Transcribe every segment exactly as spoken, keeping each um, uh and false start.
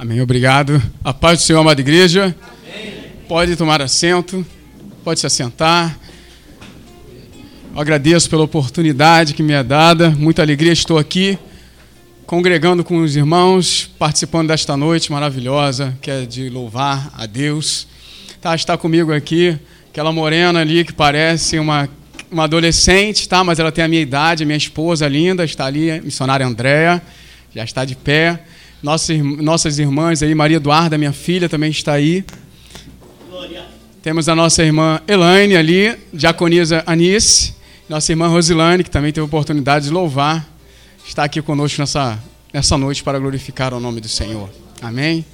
Amém, obrigado. A paz do Senhor, amada igreja. Amém. Pode tomar assento, pode se assentar. Eu agradeço pela oportunidade que me é dada. Muita alegria, estou aqui, congregando com os irmãos, participando desta noite maravilhosa, que é de louvar a Deus. Tá, está comigo aqui, aquela morena ali que parece uma, uma adolescente, tá? Mas ela tem a minha idade, minha esposa linda, está ali, a missionária Andréa, já está de pé. Nossas, nossas irmãs aí, Maria Eduarda, minha filha, também está aí. Glória. Temos a nossa irmã Elaine ali, Jaconiza Anice. Nossa irmã Rosilane, que também teve a oportunidade de louvar, está aqui conosco nessa, nessa noite para glorificar o nome do Senhor. Amém?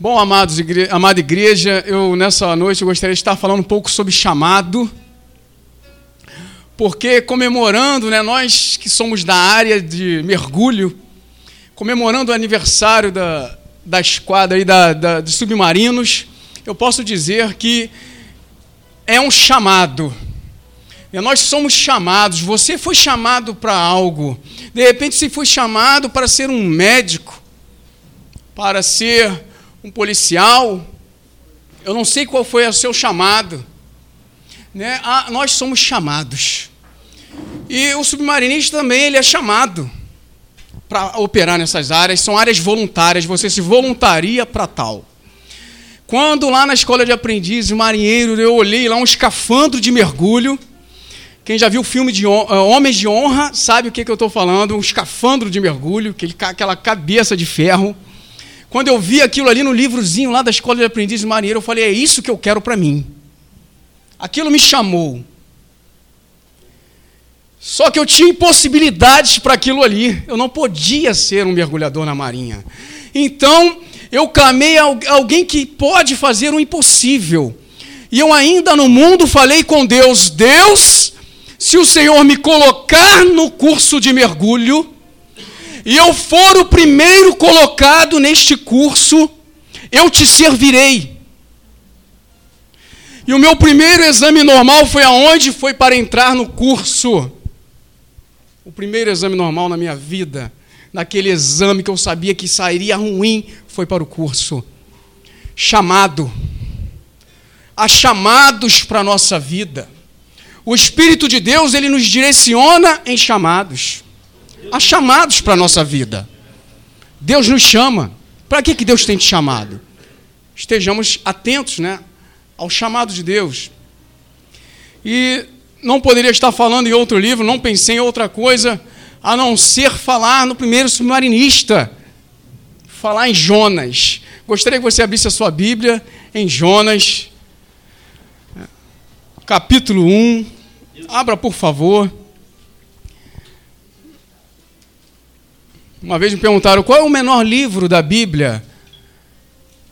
Bom, amados, igre... amada igreja, eu nessa noite eu gostaria de estar falando um pouco sobre chamado. Porque comemorando, né, nós que somos da área de mergulho, comemorando o aniversário da, da esquadra e da, da, dos submarinos, eu posso dizer que é um chamado. E nós somos chamados. Você foi chamado para algo. De repente, você foi chamado para ser um médico, para ser um policial. Eu não sei qual foi o seu chamado. Né? Ah, nós somos chamados. E o submarinista também, ele é chamado para operar nessas áreas, são áreas voluntárias, você se voluntaria para tal. Quando lá na escola de aprendizes marinheiro, eu olhei lá um escafandro de mergulho, quem já viu o filme de Homens de Honra sabe o que, que eu estou falando, um escafandro de mergulho, aquela cabeça de ferro. Quando eu vi aquilo ali no livrozinho lá da escola de aprendizes marinheiro, eu falei, é isso que eu quero para mim. Aquilo me chamou. Só que eu tinha impossibilidades para aquilo ali. Eu não podia ser um mergulhador na marinha. Então, eu clamei a alguém que pode fazer o impossível. E eu ainda no mundo falei com Deus, Deus, se o Senhor me colocar no curso de mergulho, e eu for o primeiro colocado neste curso, eu te servirei. E o meu primeiro exame normal foi aonde? Foi para entrar no curso. O primeiro exame normal na minha vida, naquele exame que eu sabia que sairia ruim, foi para o curso. Chamado. Há chamados para a nossa vida. O Espírito de Deus, ele nos direciona em chamados. Há chamados para a nossa vida. Deus nos chama. Para que que Deus tem te chamado? Estejamos atentos, né, ao chamado de Deus. E não poderia estar falando em outro livro, não pensei em outra coisa, a não ser falar no primeiro submarinista, falar em Jonas. Gostaria que você abrisse a sua Bíblia em Jonas, capítulo um. Abra, por favor. Uma vez me perguntaram, qual é o menor livro da Bíblia?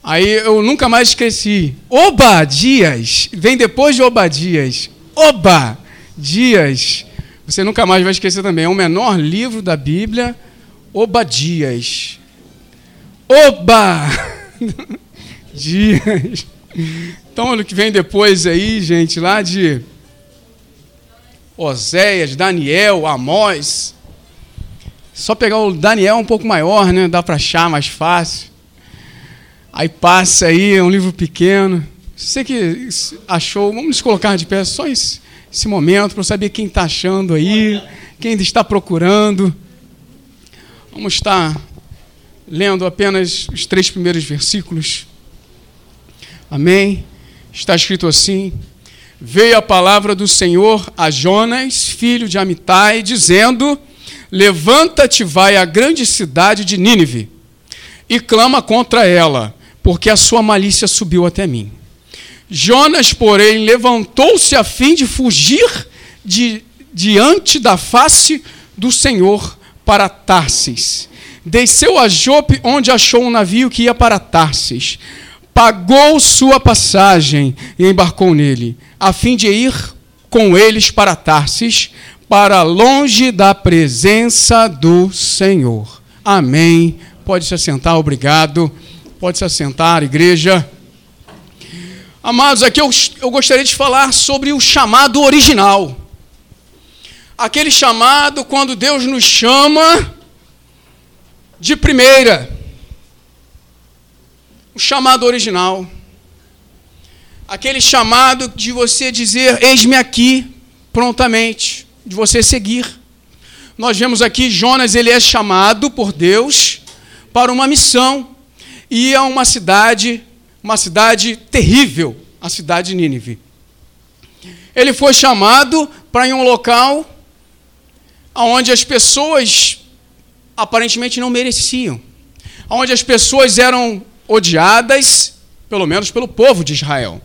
Aí eu nunca mais esqueci. Obadias, vem depois de Obadias. Oba! Dias, você nunca mais vai esquecer também, é o menor livro da Bíblia, Obadias. Oba! Dias. Então, olha o que vem depois aí, gente, lá de Oséias, Daniel, Amós. Só pegar o Daniel um pouco maior, né? Dá para achar mais fácil. Aí passa aí, é um livro pequeno. Você que achou, vamos nos colocar de pé só esse, esse momento, para eu saber quem está achando aí, quem ainda está procurando. Vamos estar lendo apenas os três primeiros versículos. Amém? Está escrito assim: veio a palavra do Senhor a Jonas, filho de Amitai, dizendo, levanta-te, vai à grande cidade de Nínive, e clama contra ela, porque a sua malícia subiu até mim. Jonas, porém, levantou-se a fim de fugir de, diante da face do Senhor para Tarsis. Desceu a Jope, onde achou um navio que ia para Tarsis. Pagou sua passagem e embarcou nele, a fim de ir com eles para Tarsis, para longe da presença do Senhor. Amém. Pode se assentar, obrigado. Pode se assentar, igreja. Amados, aqui eu, eu gostaria de falar sobre o chamado original. Aquele chamado quando Deus nos chama de primeira. o chamado original, aquele chamado de você dizer, eis-me aqui, prontamente, de você seguir. Nós vemos aqui, Jonas, ele é chamado por Deus para uma missão, e a uma cidade, uma cidade terrível, a cidade de Nínive. Ele foi chamado para ir em um local onde as pessoas aparentemente não mereciam, onde as pessoas eram odiadas, pelo menos pelo povo de Israel.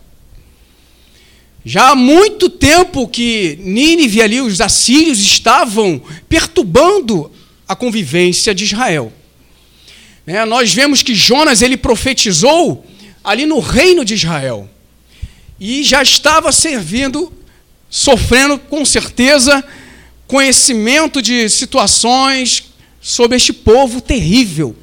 Já há muito tempo que Nínive ali, os assírios, estavam perturbando a convivência de Israel. É, nós vemos que Jonas ele profetizou ali no reino de Israel e já estava servindo, sofrendo com certeza conhecimento de situações sobre este povo terrível,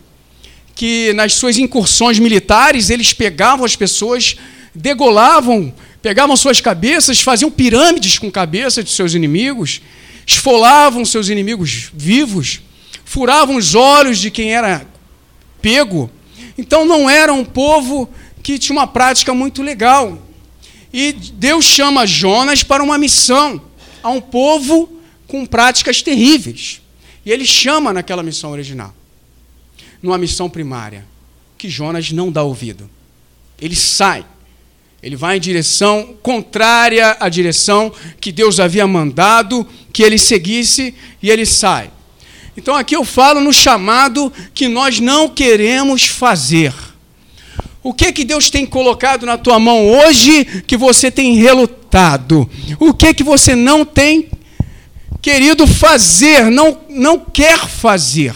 que nas suas incursões militares eles pegavam as pessoas, degolavam, pegavam suas cabeças, faziam pirâmides com cabeças de seus inimigos, esfolavam seus inimigos vivos, furavam os olhos de quem era pego. Então não era um povo que tinha uma prática muito legal. E Deus chama Jonas para uma missão a um povo com práticas terríveis. E ele chama naquela missão original, numa missão primária, que Jonas não dá ouvido. Ele sai, ele vai em direção contrária à direção que Deus havia mandado que ele seguisse, e ele sai. Então aqui eu falo no chamado que nós não queremos fazer. O que que Deus tem colocado na tua mão hoje que você tem relutado? O que que você não tem querido fazer, não, não quer fazer?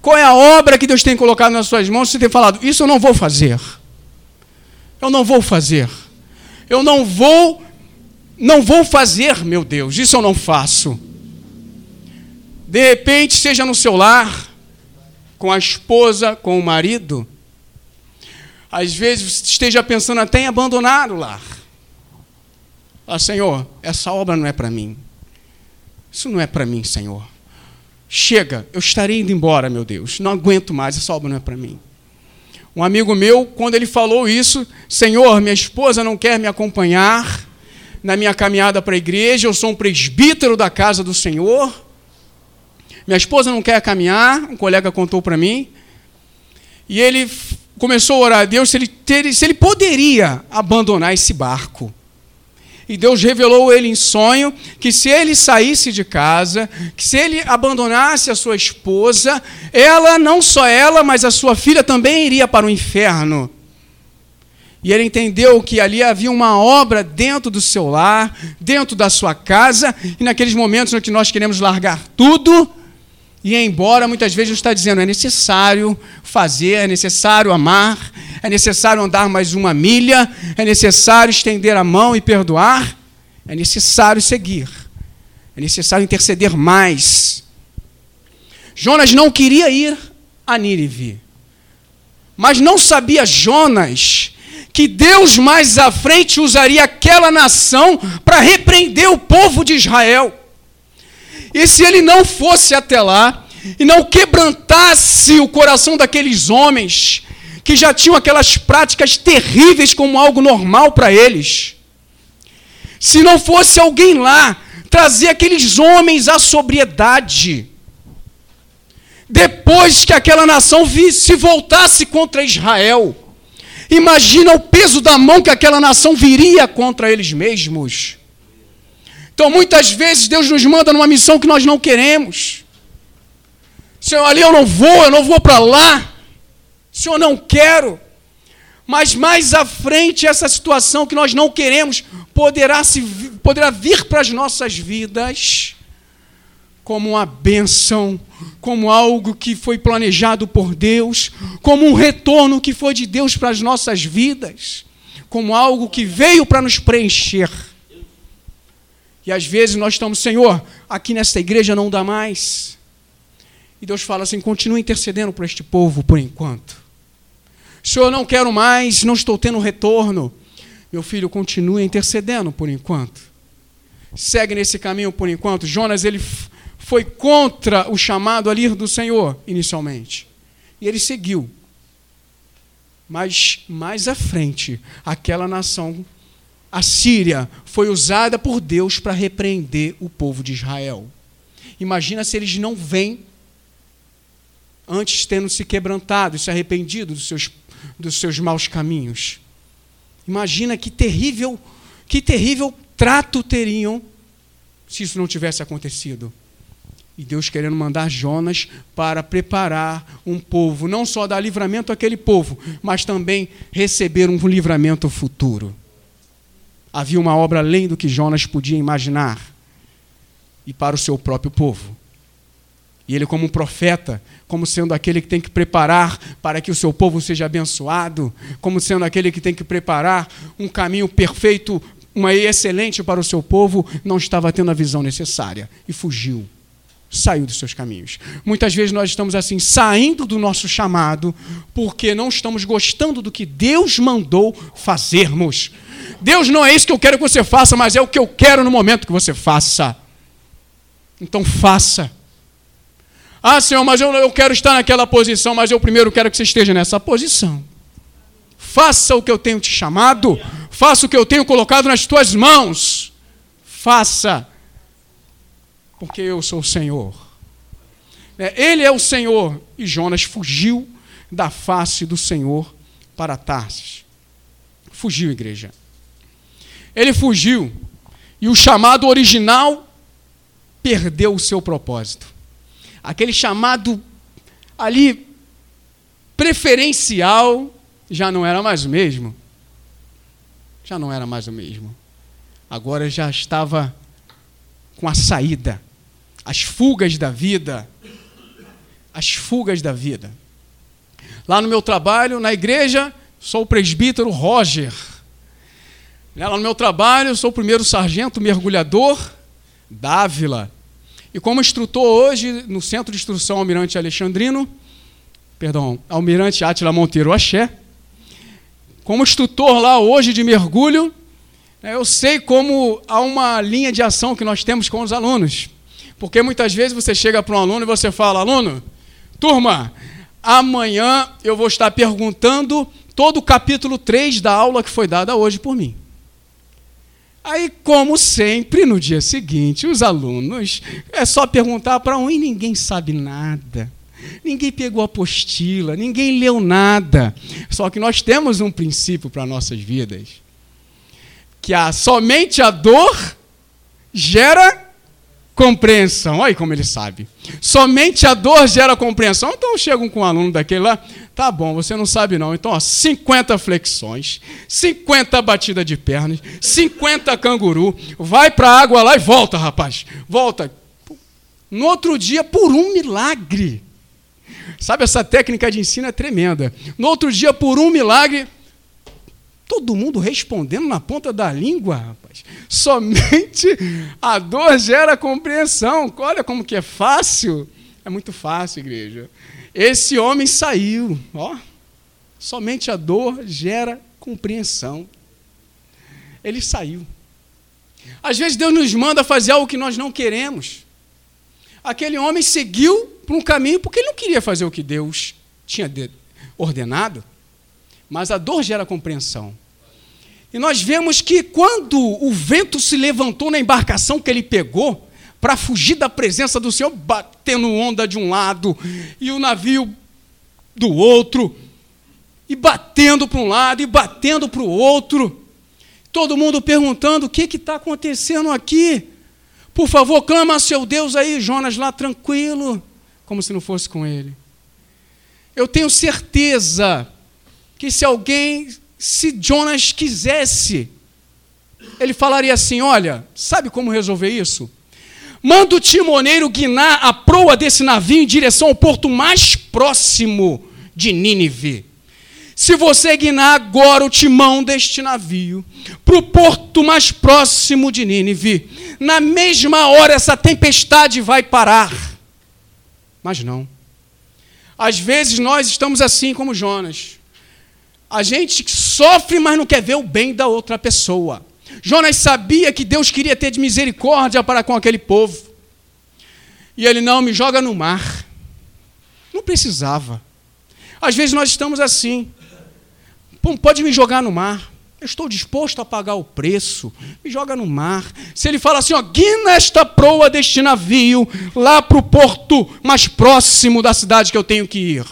Qual é a obra que Deus tem colocado nas suas mãos? Você tem falado, isso eu não vou fazer. Eu não vou fazer. Eu não vou, não vou fazer, meu Deus, isso eu não faço. De repente, seja no seu lar, com a esposa, com o marido, às vezes esteja pensando até em abandonar o lar. Ah, Senhor, essa obra não é para mim. Isso não é para mim, Senhor. Chega, eu estarei indo embora, meu Deus. Não aguento mais, essa obra não é para mim. Um amigo meu, quando ele falou isso, Senhor, minha esposa não quer me acompanhar na minha caminhada para a igreja, eu sou um presbítero da casa do Senhor, minha esposa não quer caminhar, um colega contou para mim, e ele começou a orar a Deus se ele, ter, se ele poderia abandonar esse barco. E Deus revelou a ele em sonho que se ele saísse de casa, que se ele abandonasse a sua esposa, ela, não só ela, mas a sua filha também iria para o inferno. E ele entendeu que ali havia uma obra dentro do seu lar, dentro da sua casa, e naqueles momentos em que nós queremos largar tudo e ir embora, muitas vezes Deus está dizendo, é necessário fazer, é necessário amar, é necessário andar mais uma milha, é necessário estender a mão e perdoar, é necessário seguir, é necessário interceder mais. Jonas não queria ir a Nínive, mas não sabia Jonas que Deus mais à frente usaria aquela nação para repreender o povo de Israel. E se ele não fosse até lá e não quebrantasse o coração daqueles homens que já tinham aquelas práticas terríveis como algo normal para eles. Se não fosse alguém lá trazer aqueles homens à sobriedade, depois que aquela nação se voltasse contra Israel, imagina o peso da mão que aquela nação viria contra eles mesmos. Então, muitas vezes, Deus nos manda numa missão que nós não queremos. Senhor, ali eu não vou, eu não vou para lá. Senhor, não quero, mas mais à frente essa situação que nós não queremos poderá, se, poderá vir para as nossas vidas como uma bênção, como algo que foi planejado por Deus, como um retorno que foi de Deus para as nossas vidas, como algo que veio para nos preencher. E às vezes nós estamos, Senhor, aqui nesta igreja não dá mais. E Deus fala assim, continue intercedendo por este povo por enquanto. Senhor, não quero mais, não estou tendo retorno. Meu filho, continue intercedendo por enquanto. Segue nesse caminho por enquanto. Jonas, ele f- foi contra o chamado ali do Senhor, inicialmente. E ele seguiu. Mas mais à frente, aquela nação, a Síria, foi usada por Deus para repreender o povo de Israel. Imagina se eles não vêm antes tendo se quebrantado e se arrependido dos seus, dos seus maus caminhos. Imagina que terrível, que terrível trato teriam se isso não tivesse acontecido. E Deus querendo mandar Jonas para preparar um povo, não só dar livramento àquele povo, mas também receber um livramento futuro. Havia uma obra além do que Jonas podia imaginar, e para o seu próprio povo. E ele, como um profeta, como sendo aquele que tem que preparar para que o seu povo seja abençoado, como sendo aquele que tem que preparar um caminho perfeito, uma excelente para o seu povo, não estava tendo a visão necessária e fugiu. Saiu dos seus caminhos. Muitas vezes nós estamos assim, saindo do nosso chamado, porque não estamos gostando do que Deus mandou fazermos. Deus, não é isso que eu quero que você faça, mas é o que eu quero no momento que você faça. Então faça. Ah, Senhor, mas eu, eu quero estar naquela posição, mas eu primeiro quero que você esteja nessa posição. Faça o que eu tenho te chamado, faça o que eu tenho colocado nas tuas mãos. Faça. Porque eu sou o Senhor. Ele é o Senhor. E Jonas fugiu da face do Senhor para Tarsis. Fugiu, igreja. Ele fugiu. E o chamado original perdeu o seu propósito. Aquele chamado ali preferencial já não era mais o mesmo. Já não era mais o mesmo. Agora já estava com a saída. As fugas da vida, as fugas da vida. Lá no meu trabalho, na igreja, sou o presbítero Roger. Lá no meu trabalho, sou o primeiro sargento mergulhador, Dávila. E como instrutor hoje, no Centro de Instrução Almirante Alexandrino, perdão, Almirante Átila Monteiro Axé, como instrutor lá hoje de mergulho, eu sei como há uma linha de ação que nós temos com os alunos. Porque muitas vezes você chega para um aluno e você fala, aluno, turma, amanhã eu vou estar perguntando todo o capítulo três da aula que foi dada hoje por mim. Aí, como sempre, no dia seguinte, os alunos, é só perguntar para um e ninguém sabe nada. Ninguém pegou a apostila, ninguém leu nada. Só que nós temos um princípio para nossas vidas, que a, somente a dor gera compreensão. Olha como ele sabe. Somente a dor gera compreensão. Então chegam com um aluno daquele lá, tá bom, você não sabe não. Então, ó, cinquenta flexões, cinquenta batidas de pernas, cinquenta canguru, vai para a água lá e volta, rapaz. Volta. No outro dia, por um milagre. Sabe, essa técnica de ensino é tremenda. No outro dia, por um milagre... Todo mundo respondendo na ponta da língua, rapaz. Somente a dor gera compreensão. Olha como que é fácil. É muito fácil, igreja. Esse homem saiu. Ó. Somente a dor gera compreensão. Ele saiu. Às vezes Deus nos manda fazer algo que nós não queremos. Aquele homem seguiu por um caminho porque ele não queria fazer o que Deus tinha ordenado. Mas a dor gera compreensão. E nós vemos que quando o vento se levantou na embarcação que ele pegou, para fugir da presença do Senhor, batendo onda de um lado, e o navio do outro, e batendo para um lado, e batendo para o outro, todo mundo perguntando, o que está acontecendo aqui? Por favor, clama a seu Deus aí, Jonas lá tranquilo, como se não fosse com ele. Eu tenho certeza... que se alguém, se Jonas quisesse, ele falaria assim, olha, sabe como resolver isso? Manda o timoneiro guinar a proa desse navio em direção ao porto mais próximo de Nínive. Se você guinar agora o timão deste navio para o porto mais próximo de Nínive, na mesma hora essa tempestade vai parar. Mas não. Às vezes nós estamos assim como Jonas. A gente sofre, mas não quer ver o bem da outra pessoa. Jonas sabia que Deus queria ter de misericórdia para com aquele povo. E ele, não, me joga no mar. Não precisava. Às vezes nós estamos assim. Pum, pode me jogar no mar. Eu estou disposto a pagar o preço. Me joga no mar. Se ele fala assim, ó, guina esta proa deste navio lá para o porto mais próximo da cidade que eu tenho que ir.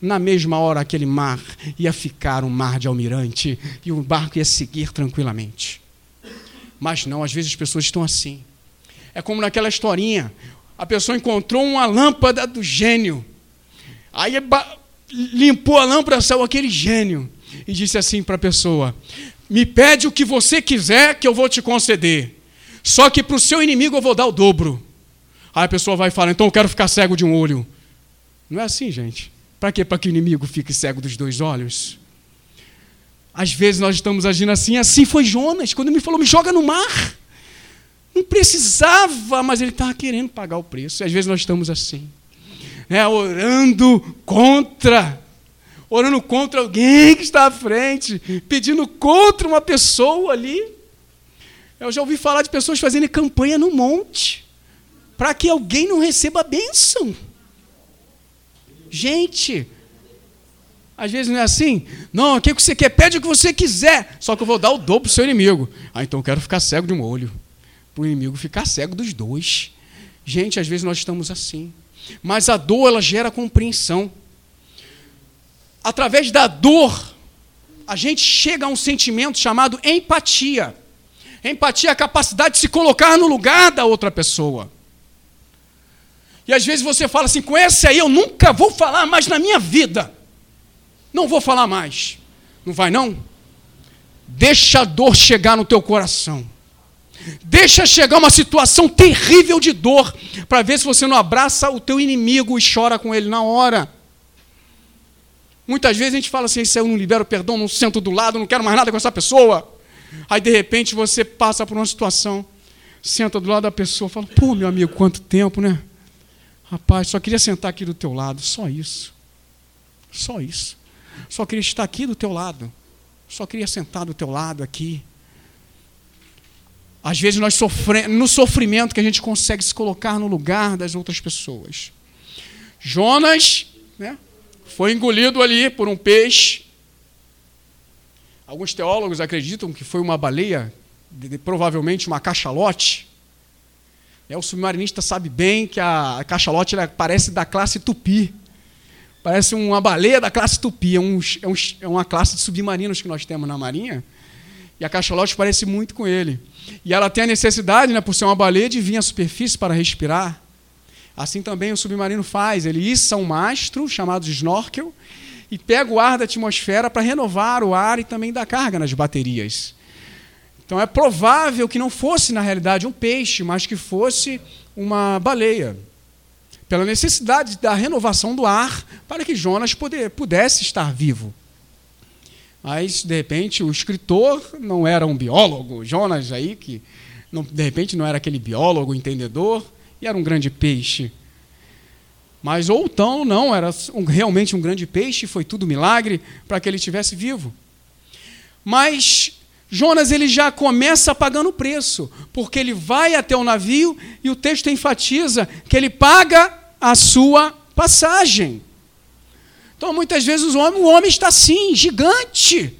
Na mesma hora, aquele mar ia ficar um mar de almirante e o barco ia seguir tranquilamente. Mas não, às vezes as pessoas estão assim. É como naquela historinha. A pessoa encontrou uma lâmpada do gênio. Aí limpou a lâmpada, saiu aquele gênio. E disse assim para a pessoa, me pede o que você quiser que eu vou te conceder, só que para o seu inimigo eu vou dar o dobro. Aí a pessoa vai falar, então eu quero ficar cego de um olho. Não é assim, gente. Para quê? Para que o inimigo fique cego dos dois olhos? Às vezes nós estamos agindo assim, assim foi Jonas, quando me falou, me joga no mar. Não precisava, mas ele estava querendo pagar o preço. E às vezes nós estamos assim, né, orando contra... orando contra alguém que está à frente, pedindo contra uma pessoa ali. Eu já ouvi falar de pessoas fazendo campanha no monte, para que alguém não receba a bênção. Gente, às vezes não é assim? Não, o que você quer? Pede o que você quiser, só que eu vou dar o dobro para o seu inimigo. Ah, então eu quero ficar cego de um olho, para o inimigo ficar cego dos dois. Gente, às vezes nós estamos assim. Mas a dor, ela gera compreensão. Através da dor, a gente chega a um sentimento chamado empatia. Empatia é a capacidade de se colocar no lugar da outra pessoa. E às vezes você fala assim, com esse aí eu nunca vou falar mais na minha vida. Não vou falar mais. Não vai não? Deixa a dor chegar no teu coração. Deixa chegar uma situação terrível de dor, para ver se você não abraça o teu inimigo e chora com ele na hora. Muitas vezes a gente fala assim, se eu não libero perdão, não sento do lado, não quero mais nada com essa pessoa. Aí, de repente, você passa por uma situação, senta do lado da pessoa, fala, pô, meu amigo, quanto tempo, né? Rapaz, só queria sentar aqui do teu lado, só isso. Só isso. Só queria estar aqui do teu lado. Só queria sentar do teu lado aqui. Às vezes, nós sofremos, no sofrimento que a gente consegue se colocar no lugar das outras pessoas. Jonas, né? Foi engolido ali por um peixe. Alguns teólogos acreditam que foi uma baleia, provavelmente uma cachalote. O submarinista sabe bem que a cachalote parece da classe tupi. Parece uma baleia da classe tupi. É, um, é, um, é uma classe de submarinos que nós temos na marinha. E a cachalote parece muito com ele. E ela tem a necessidade, né, por ser uma baleia, de vir à superfície para respirar. Assim também o submarino faz, ele iça um mastro, chamado de snorkel, e pega o ar da atmosfera para renovar o ar e também dar carga nas baterias. Então é provável que não fosse, na realidade, um peixe, mas que fosse uma baleia, pela necessidade da renovação do ar para que Jonas pudesse estar vivo. Mas, de repente, o escritor não era um biólogo, Jonas aí, que não, de repente não era aquele biólogo entendedor, e era um grande peixe. Mas ou então não, era um, realmente um grande peixe, foi tudo milagre para que ele estivesse vivo. Mas Jonas ele já começa pagando o preço, porque ele vai até o navio e o texto enfatiza que ele paga a sua passagem. Então muitas vezes o homem, o homem está assim, gigante.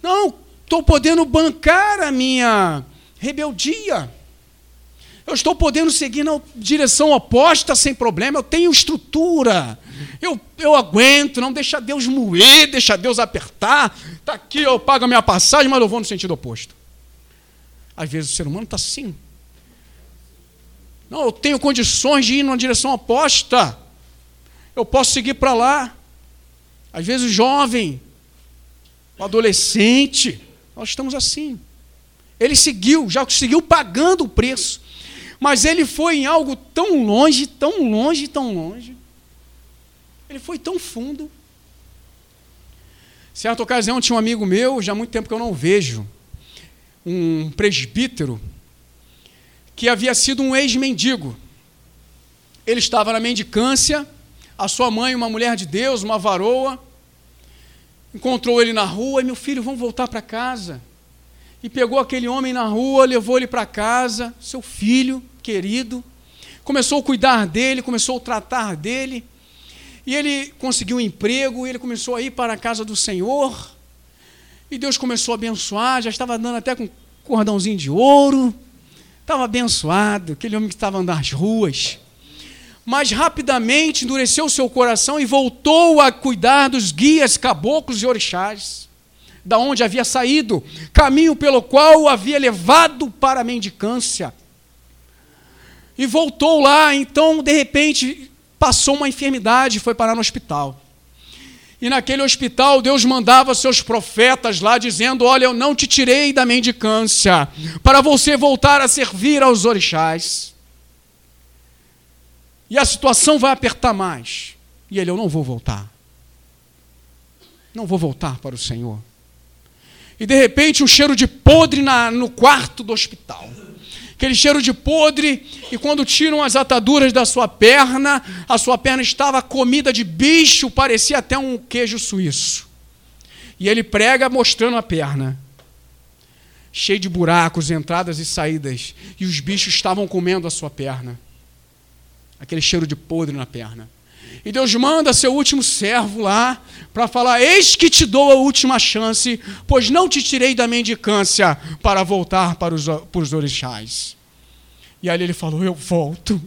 Não, estou podendo bancar a minha rebeldia. Eu estou podendo seguir na direção oposta sem problema, eu tenho estrutura, eu, eu aguento, não deixa Deus moer, deixa Deus apertar, está aqui, eu pago a minha passagem, mas eu vou no sentido oposto. Às vezes o ser humano está assim. Não, eu tenho condições de ir numa direção oposta, eu posso seguir para lá. Às vezes o jovem, o adolescente, nós estamos assim. Ele seguiu, já seguiu pagando o preço. Mas ele foi em algo tão longe, tão longe, tão longe. Ele foi tão fundo. Certa ocasião, tinha um amigo meu, já há muito tempo que eu não vejo, um presbítero, que havia sido um ex-mendigo. Ele estava na mendicância, a sua mãe, uma mulher de Deus, uma varoa, encontrou ele na rua e, meu filho, vamos voltar para casa. E pegou aquele homem na rua, levou ele para casa, seu filho querido, começou a cuidar dele, começou a tratar dele, E ele conseguiu um emprego, e ele começou a ir para a casa do Senhor, e Deus começou a abençoar, já estava andando até com um cordãozinho de ouro, estava abençoado, aquele homem que estava andando nas ruas, mas rapidamente endureceu seu coração e voltou a cuidar dos guias, caboclos e orixás, da onde havia saído, caminho pelo qual o havia levado para a mendicância, e voltou lá, então de repente passou uma enfermidade e foi parar no hospital. E naquele hospital Deus mandava seus profetas lá dizendo, olha, eu não te tirei da mendicância, para você voltar a servir aos orixás. E a situação vai apertar mais. E ele, eu não vou voltar. Não vou voltar para o Senhor. E de repente um cheiro de podre na, no quarto do hospital. Aquele cheiro de podre, e quando tiram as ataduras da sua perna, a sua perna estava comida de bicho, parecia até um queijo suíço. E ele prega mostrando a perna, cheio de buracos, entradas e saídas, e os bichos estavam comendo a sua perna. Aquele cheiro de podre na perna. E Deus manda seu último servo lá para falar, eis que te dou a última chance, pois não te tirei da mendicância para voltar para os, para os orixás. E ali ele falou, eu volto,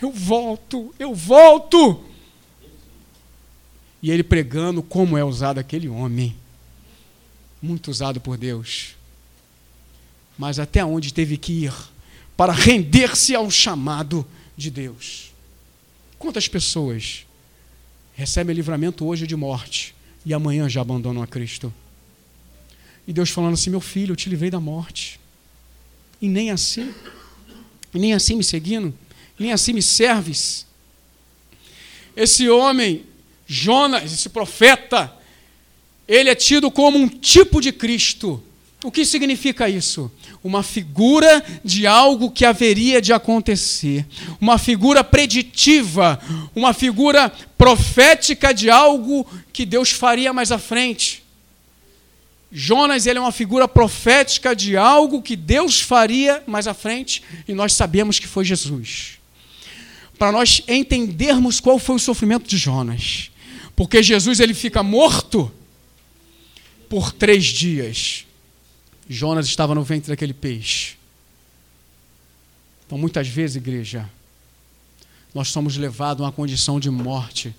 eu volto, eu volto. E ele pregando como é usado aquele homem, muito usado por Deus. Mas até onde teve que ir para render-se ao chamado de Deus? Quantas pessoas recebem livramento hoje de morte e amanhã já abandonam a Cristo? E Deus falando assim, meu filho, eu te livrei da morte. E nem assim, e nem assim me seguindo, nem assim me serves. Esse homem, Jonas, esse profeta, ele é tido como um tipo de Cristo. O que significa isso? Uma figura de algo que haveria de acontecer, uma figura preditiva, uma figura profética de algo que Deus faria mais à frente. Jonas, ele é uma figura profética de algo que Deus faria mais à frente, e nós sabemos que foi Jesus. Para nós entendermos qual foi o sofrimento de Jonas, porque Jesus ele fica morto por três dias. Jonas estava no ventre daquele peixe. Então, muitas vezes, igreja, nós somos levados a uma condição de morte,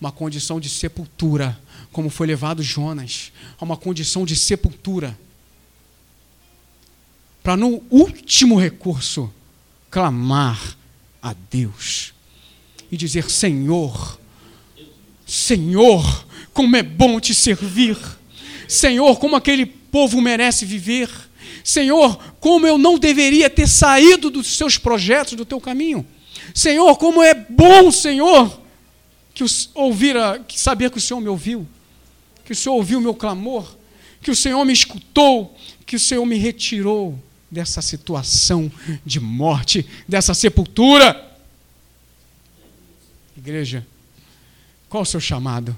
uma condição de sepultura, como foi levado Jonas, a uma condição de sepultura, para no último recurso, clamar a Deus e dizer, Senhor, Senhor, como é bom te servir, Senhor, como aquele povo merece viver. Senhor, como eu não deveria ter saído dos seus projetos, do teu caminho. Senhor, como é bom, Senhor, que os, ouvir a, que saber que o Senhor me ouviu, que o Senhor ouviu o meu clamor, que o Senhor me escutou, que o Senhor me retirou dessa situação de morte, dessa sepultura. Igreja, qual o seu chamado?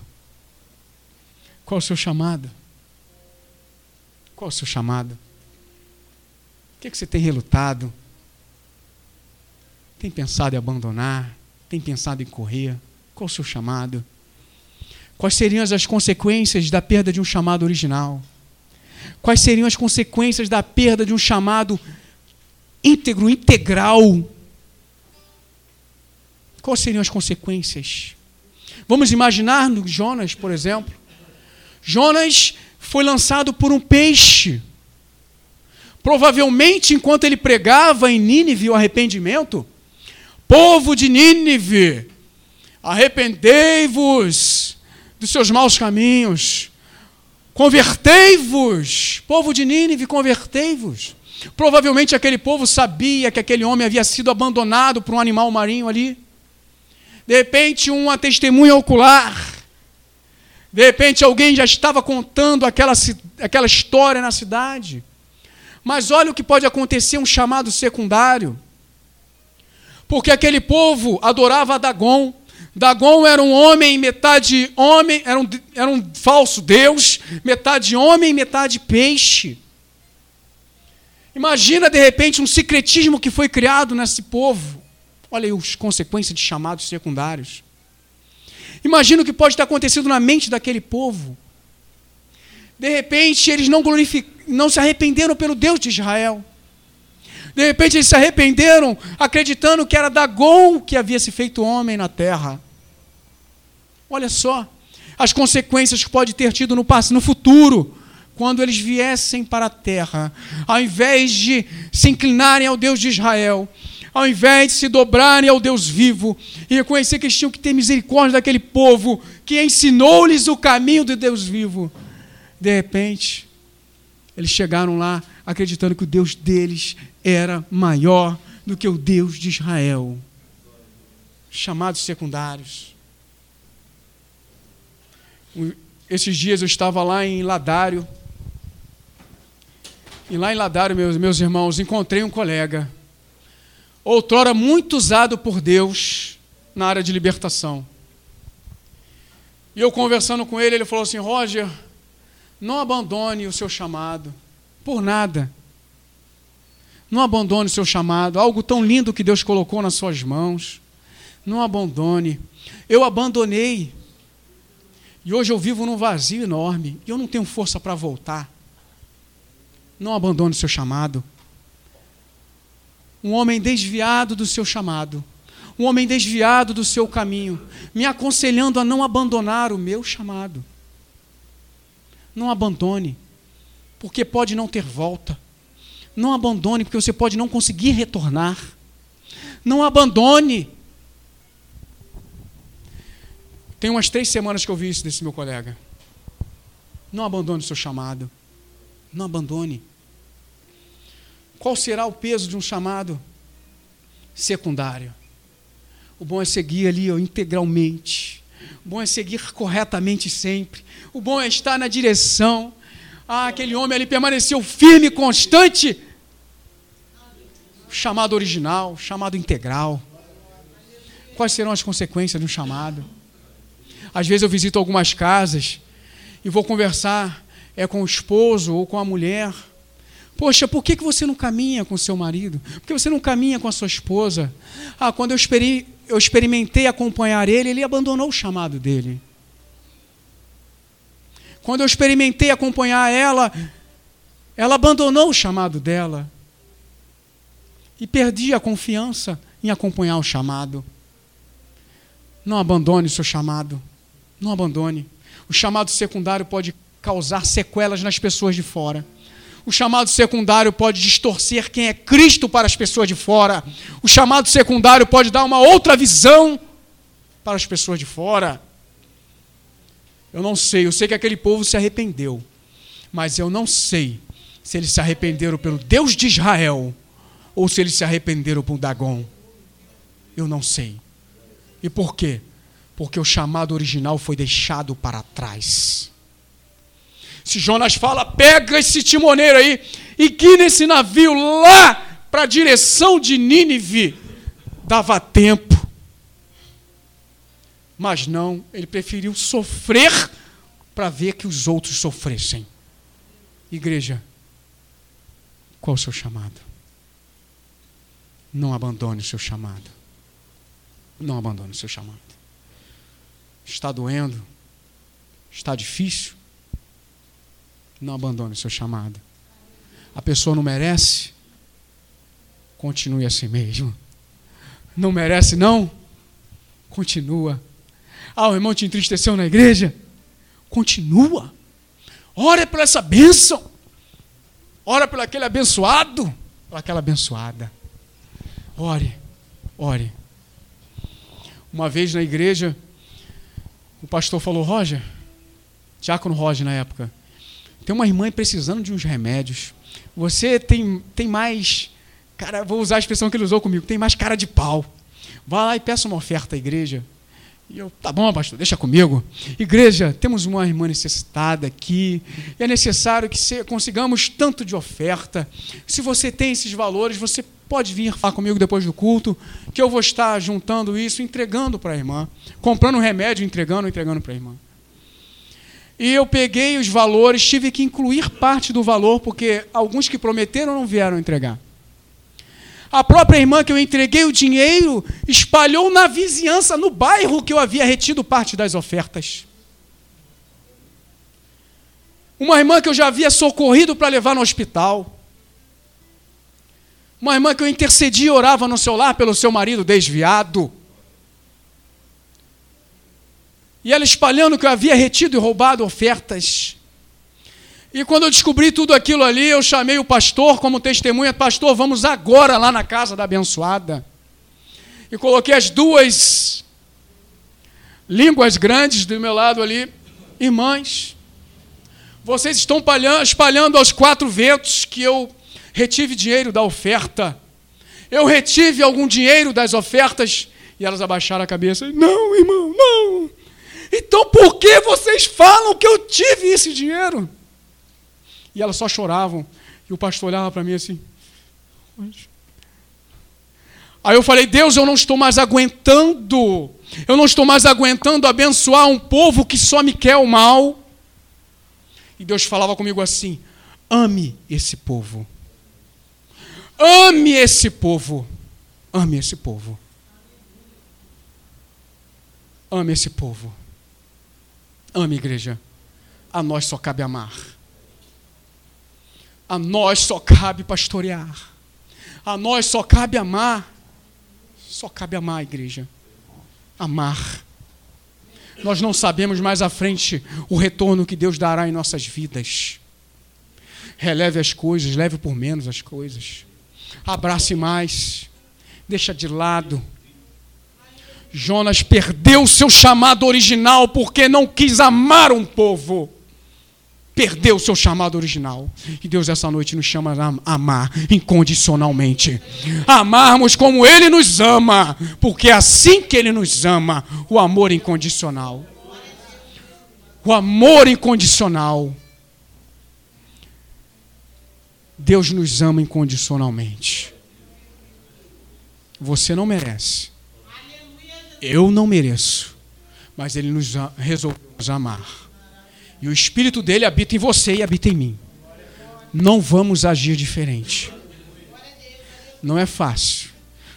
Qual o seu chamado? Qual é o seu chamado? O que é que você tem relutado? Tem pensado em abandonar? Tem pensado em correr? Qual é o seu chamado? Quais seriam as consequências da perda de um chamado original? Quais seriam as consequências da perda de um chamado íntegro, integral? Quais seriam as consequências? Vamos imaginar no Jonas, por exemplo. Jonas foi lançado por um peixe. Provavelmente, enquanto ele pregava em Nínive o arrependimento, povo de Nínive, arrependei-vos dos seus maus caminhos, convertei-vos, povo de Nínive, convertei-vos. Provavelmente aquele povo sabia que aquele homem havia sido abandonado por um animal marinho ali. De repente, uma testemunha ocular. De repente, alguém já estava contando aquela, aquela história na cidade. Mas olha o que pode acontecer, um chamado secundário. Porque aquele povo adorava a Dagon. Dagon era um homem, metade homem, era um, era um falso deus, metade homem, metade peixe. Imagina, de repente, um sincretismo que foi criado nesse povo. Olha aí as consequências de chamados secundários. Imagina o que pode ter acontecido na mente daquele povo. De repente, eles não, glorific... não se arrependeram pelo Deus de Israel. De repente, eles se arrependeram acreditando que era Dagon que havia se feito homem na terra. Olha só as consequências que pode ter tido no passado, no futuro, quando eles viessem para a terra. Ao invés de se inclinarem ao Deus de Israel, ao invés de se dobrarem ao Deus vivo e reconhecer que eles tinham que ter misericórdia daquele povo que ensinou-lhes o caminho do Deus vivo, de repente, eles chegaram lá acreditando que o Deus deles era maior do que o Deus de Israel. Chamados secundários. Esses dias eu estava lá em Ladário. E lá em Ladário, meus, meus irmãos, encontrei um colega, outrora muito usado por Deus na área de libertação. E eu conversando com ele, ele falou assim: Roger, não abandone o seu chamado, por nada. Não abandone o seu chamado, algo tão lindo que Deus colocou nas suas mãos. Não abandone. Eu abandonei. E hoje eu vivo num vazio enorme, e eu não tenho força para voltar. Não abandone o seu chamado. Um homem desviado do seu chamado, um homem desviado do seu caminho, me aconselhando a não abandonar o meu chamado. Não abandone, porque pode não ter volta. Não abandone, porque você pode não conseguir retornar. Não abandone. Tem umas três semanas que eu vi isso desse meu colega. Não abandone o seu chamado. Não abandone. Qual será o peso de um chamado secundário? O bom é seguir ali, ó, integralmente. O bom é seguir corretamente sempre. O bom é estar na direção. Ah, aquele homem ali permaneceu firme, constante. Chamado original, chamado integral. Quais serão as consequências de um chamado? Às vezes eu visito algumas casas e vou conversar é, com o esposo ou com a mulher. Poxa, por que você não caminha com o seu marido? Por que você não caminha com a sua esposa? Ah, quando eu, experi- eu experimentei acompanhar ele, ele abandonou o chamado dele. Quando eu experimentei acompanhar ela, ela abandonou o chamado dela. E perdi a confiança em acompanhar o chamado. Não abandone o seu chamado. Não abandone. O chamado secundário pode causar sequelas nas pessoas de fora. O chamado secundário pode distorcer quem é Cristo para as pessoas de fora. O chamado secundário pode dar uma outra visão para as pessoas de fora. Eu não sei, eu sei que aquele povo se arrependeu, mas eu não sei se eles se arrependeram pelo Deus de Israel ou se eles se arrependeram por Dagon. Eu não sei. E por quê? Porque o chamado original foi deixado para trás. Se Jonas fala, pega esse timoneiro aí e guia esse navio lá para a direção de Nínive, dava tempo. Mas não, ele preferiu sofrer para ver que os outros sofressem. Igreja, qual o seu chamado? Não abandone o seu chamado. Não abandone o seu chamado. Está doendo? Está difícil? Não abandone o seu chamado. A pessoa não merece? Continue assim mesmo. Não merece, não? Continua. Ah, o irmão te entristeceu na igreja? Continua. Ora por essa bênção. Ora por aquele abençoado. Por aquela abençoada. Ore, ore. Uma vez na igreja, o pastor falou, Roger, diácono Roger na época, tem uma irmã precisando de uns remédios. Você tem, tem mais... Cara, vou usar a expressão que ele usou comigo. Tem mais cara de pau. Vá lá e peça uma oferta à igreja. E eu, tá bom, pastor, deixa comigo. Igreja, temos uma irmã necessitada aqui. E é necessário que consigamos tanto de oferta. Se você tem esses valores, você pode vir falar comigo depois do culto, que eu vou estar juntando isso, entregando para a irmã. Comprando um remédio, entregando, entregando para a irmã. E eu peguei os valores, tive que incluir parte do valor, porque alguns que prometeram não vieram entregar. A própria irmã que eu entreguei o dinheiro espalhou na vizinhança, no bairro que eu havia retido parte das ofertas. Uma irmã que eu já havia socorrido para levar no hospital. Uma irmã que eu intercedia e orava no seu lar pelo seu marido desviado. E ela espalhando que eu havia retido e roubado ofertas. E quando eu descobri tudo aquilo ali, eu chamei o pastor como testemunha. Pastor, vamos agora lá na casa da abençoada. E coloquei as duas línguas grandes do meu lado ali. Irmãs, vocês estão espalhando aos quatro ventos que eu retive dinheiro da oferta. Eu retive algum dinheiro das ofertas. E elas abaixaram a cabeça. Não, irmão, não. Então por que vocês falam que eu tive esse dinheiro? E elas só choravam. E o pastor olhava para mim assim. Aí eu falei, Deus, eu não estou mais aguentando. Eu não estou mais aguentando abençoar um povo que só me quer o mal. E Deus falava comigo assim, ame esse povo. Ame esse povo. Ame esse povo. Ame esse povo. Ame, igreja. A nós só cabe amar. A nós só cabe pastorear. A nós só cabe amar. Só cabe amar, igreja. Amar. Nós não sabemos mais à frente o retorno que Deus dará em nossas vidas. Releve as coisas, leve por menos as coisas. Abrace mais, deixa de lado. Jonas perdeu seu chamado original porque não quis amar um povo. Perdeu o seu chamado original. E Deus essa noite nos chama a amar incondicionalmente. Amarmos como Ele nos ama, porque é assim que Ele nos ama, o amor incondicional. O amor incondicional. Deus nos ama incondicionalmente. Você não merece. Eu não mereço. Mas Ele nos resolveu nos amar. E o Espírito dele habita em você e habita em mim. Não vamos agir diferente. Não é fácil.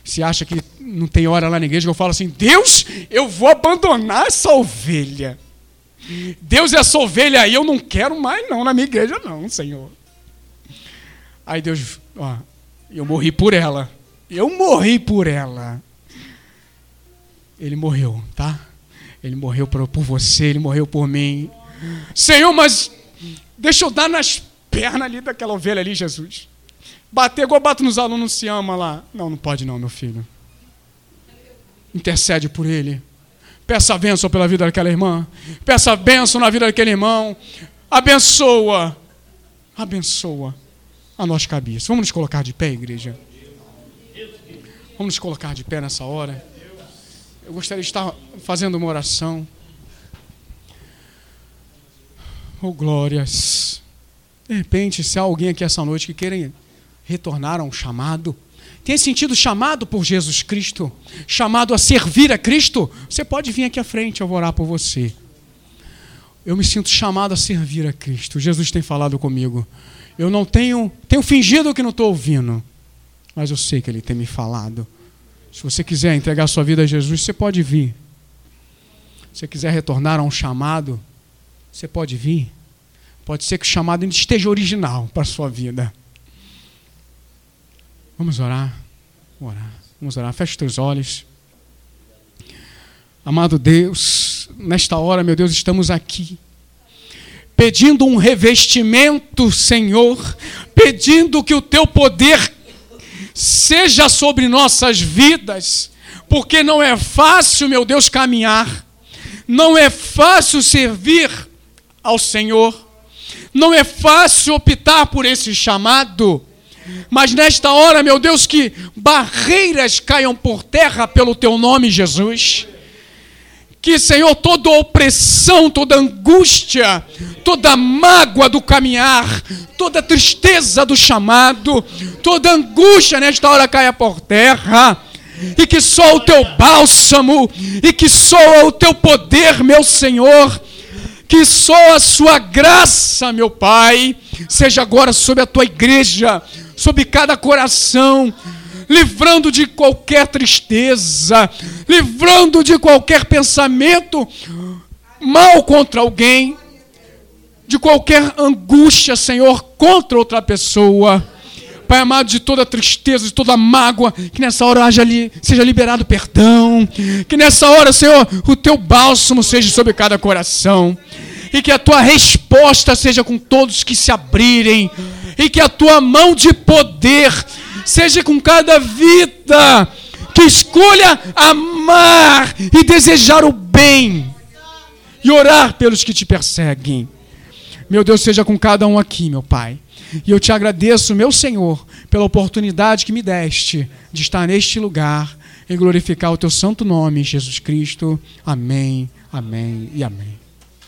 Você acha que não tem hora lá na igreja que eu falo assim, Deus, eu vou abandonar essa ovelha. Deus, essa ovelha aí eu não quero mais não na minha igreja não, Senhor. Aí Deus, ó, eu morri por ela. Eu morri por ela. Ele morreu, tá? Ele morreu por você, ele morreu por mim. Senhor, mas deixa eu dar nas pernas ali daquela ovelha ali, Jesus. Bater igual bato nos alunos, se ama lá. Não, não pode não, meu filho. Intercede por ele. Peça a bênção pela vida daquela irmã. Peça a bênção na vida daquele irmão. Abençoa. Abençoa a nossa cabeça. Vamos nos colocar de pé, igreja? Vamos nos colocar de pé nessa hora. Eu gostaria de estar fazendo uma oração. Oh, glórias. De repente, se há alguém aqui essa noite que querem retornar a um chamado, tem sentido chamado por Jesus Cristo, chamado a servir a Cristo, você pode vir aqui à frente, eu vou orar por você. Eu me sinto chamado a servir a Cristo. Jesus tem falado comigo. Eu não tenho, tenho fingido que não estou ouvindo, mas eu sei que Ele tem me falado. Se você quiser entregar sua vida a Jesus, você pode vir. Se você quiser retornar a um chamado, você pode vir. Pode ser que o chamado ainda esteja original para a sua vida. Vamos orar. Vamos orar. Vamos orar. Feche os teus olhos. Amado Deus, nesta hora, meu Deus, estamos aqui. Pedindo um revestimento, Senhor. Pedindo que o teu poder seja sobre nossas vidas. Porque não é fácil, meu Deus, caminhar. Não é fácil servir ao Senhor, não é fácil optar por esse chamado, mas nesta hora, meu Deus, que barreiras caiam por terra pelo teu nome, Jesus, que, Senhor, toda opressão, toda angústia, toda mágoa do caminhar, toda tristeza do chamado, toda angústia nesta hora caia por terra, e que só o teu bálsamo, e que só o teu poder, meu Senhor, que só a sua graça, meu Pai, seja agora sobre a tua igreja, sobre cada coração. livrando de qualquer tristeza, livrando de qualquer pensamento mal contra alguém, de qualquer angústia, Senhor, contra outra pessoa. Pai amado, de toda tristeza, de toda mágoa, que nessa hora haja ali, seja liberado perdão, que nessa hora, Senhor, o teu bálsamo seja sobre cada coração, e que a tua resposta seja com todos que se abrirem, e que a tua mão de poder seja com cada vida que escolha amar e desejar o bem e orar pelos que te perseguem. Meu Deus, seja com cada um aqui, meu Pai. E eu te agradeço, meu Senhor, pela oportunidade que me deste de estar neste lugar e glorificar o teu santo nome, Jesus Cristo. Amém, amém e amém.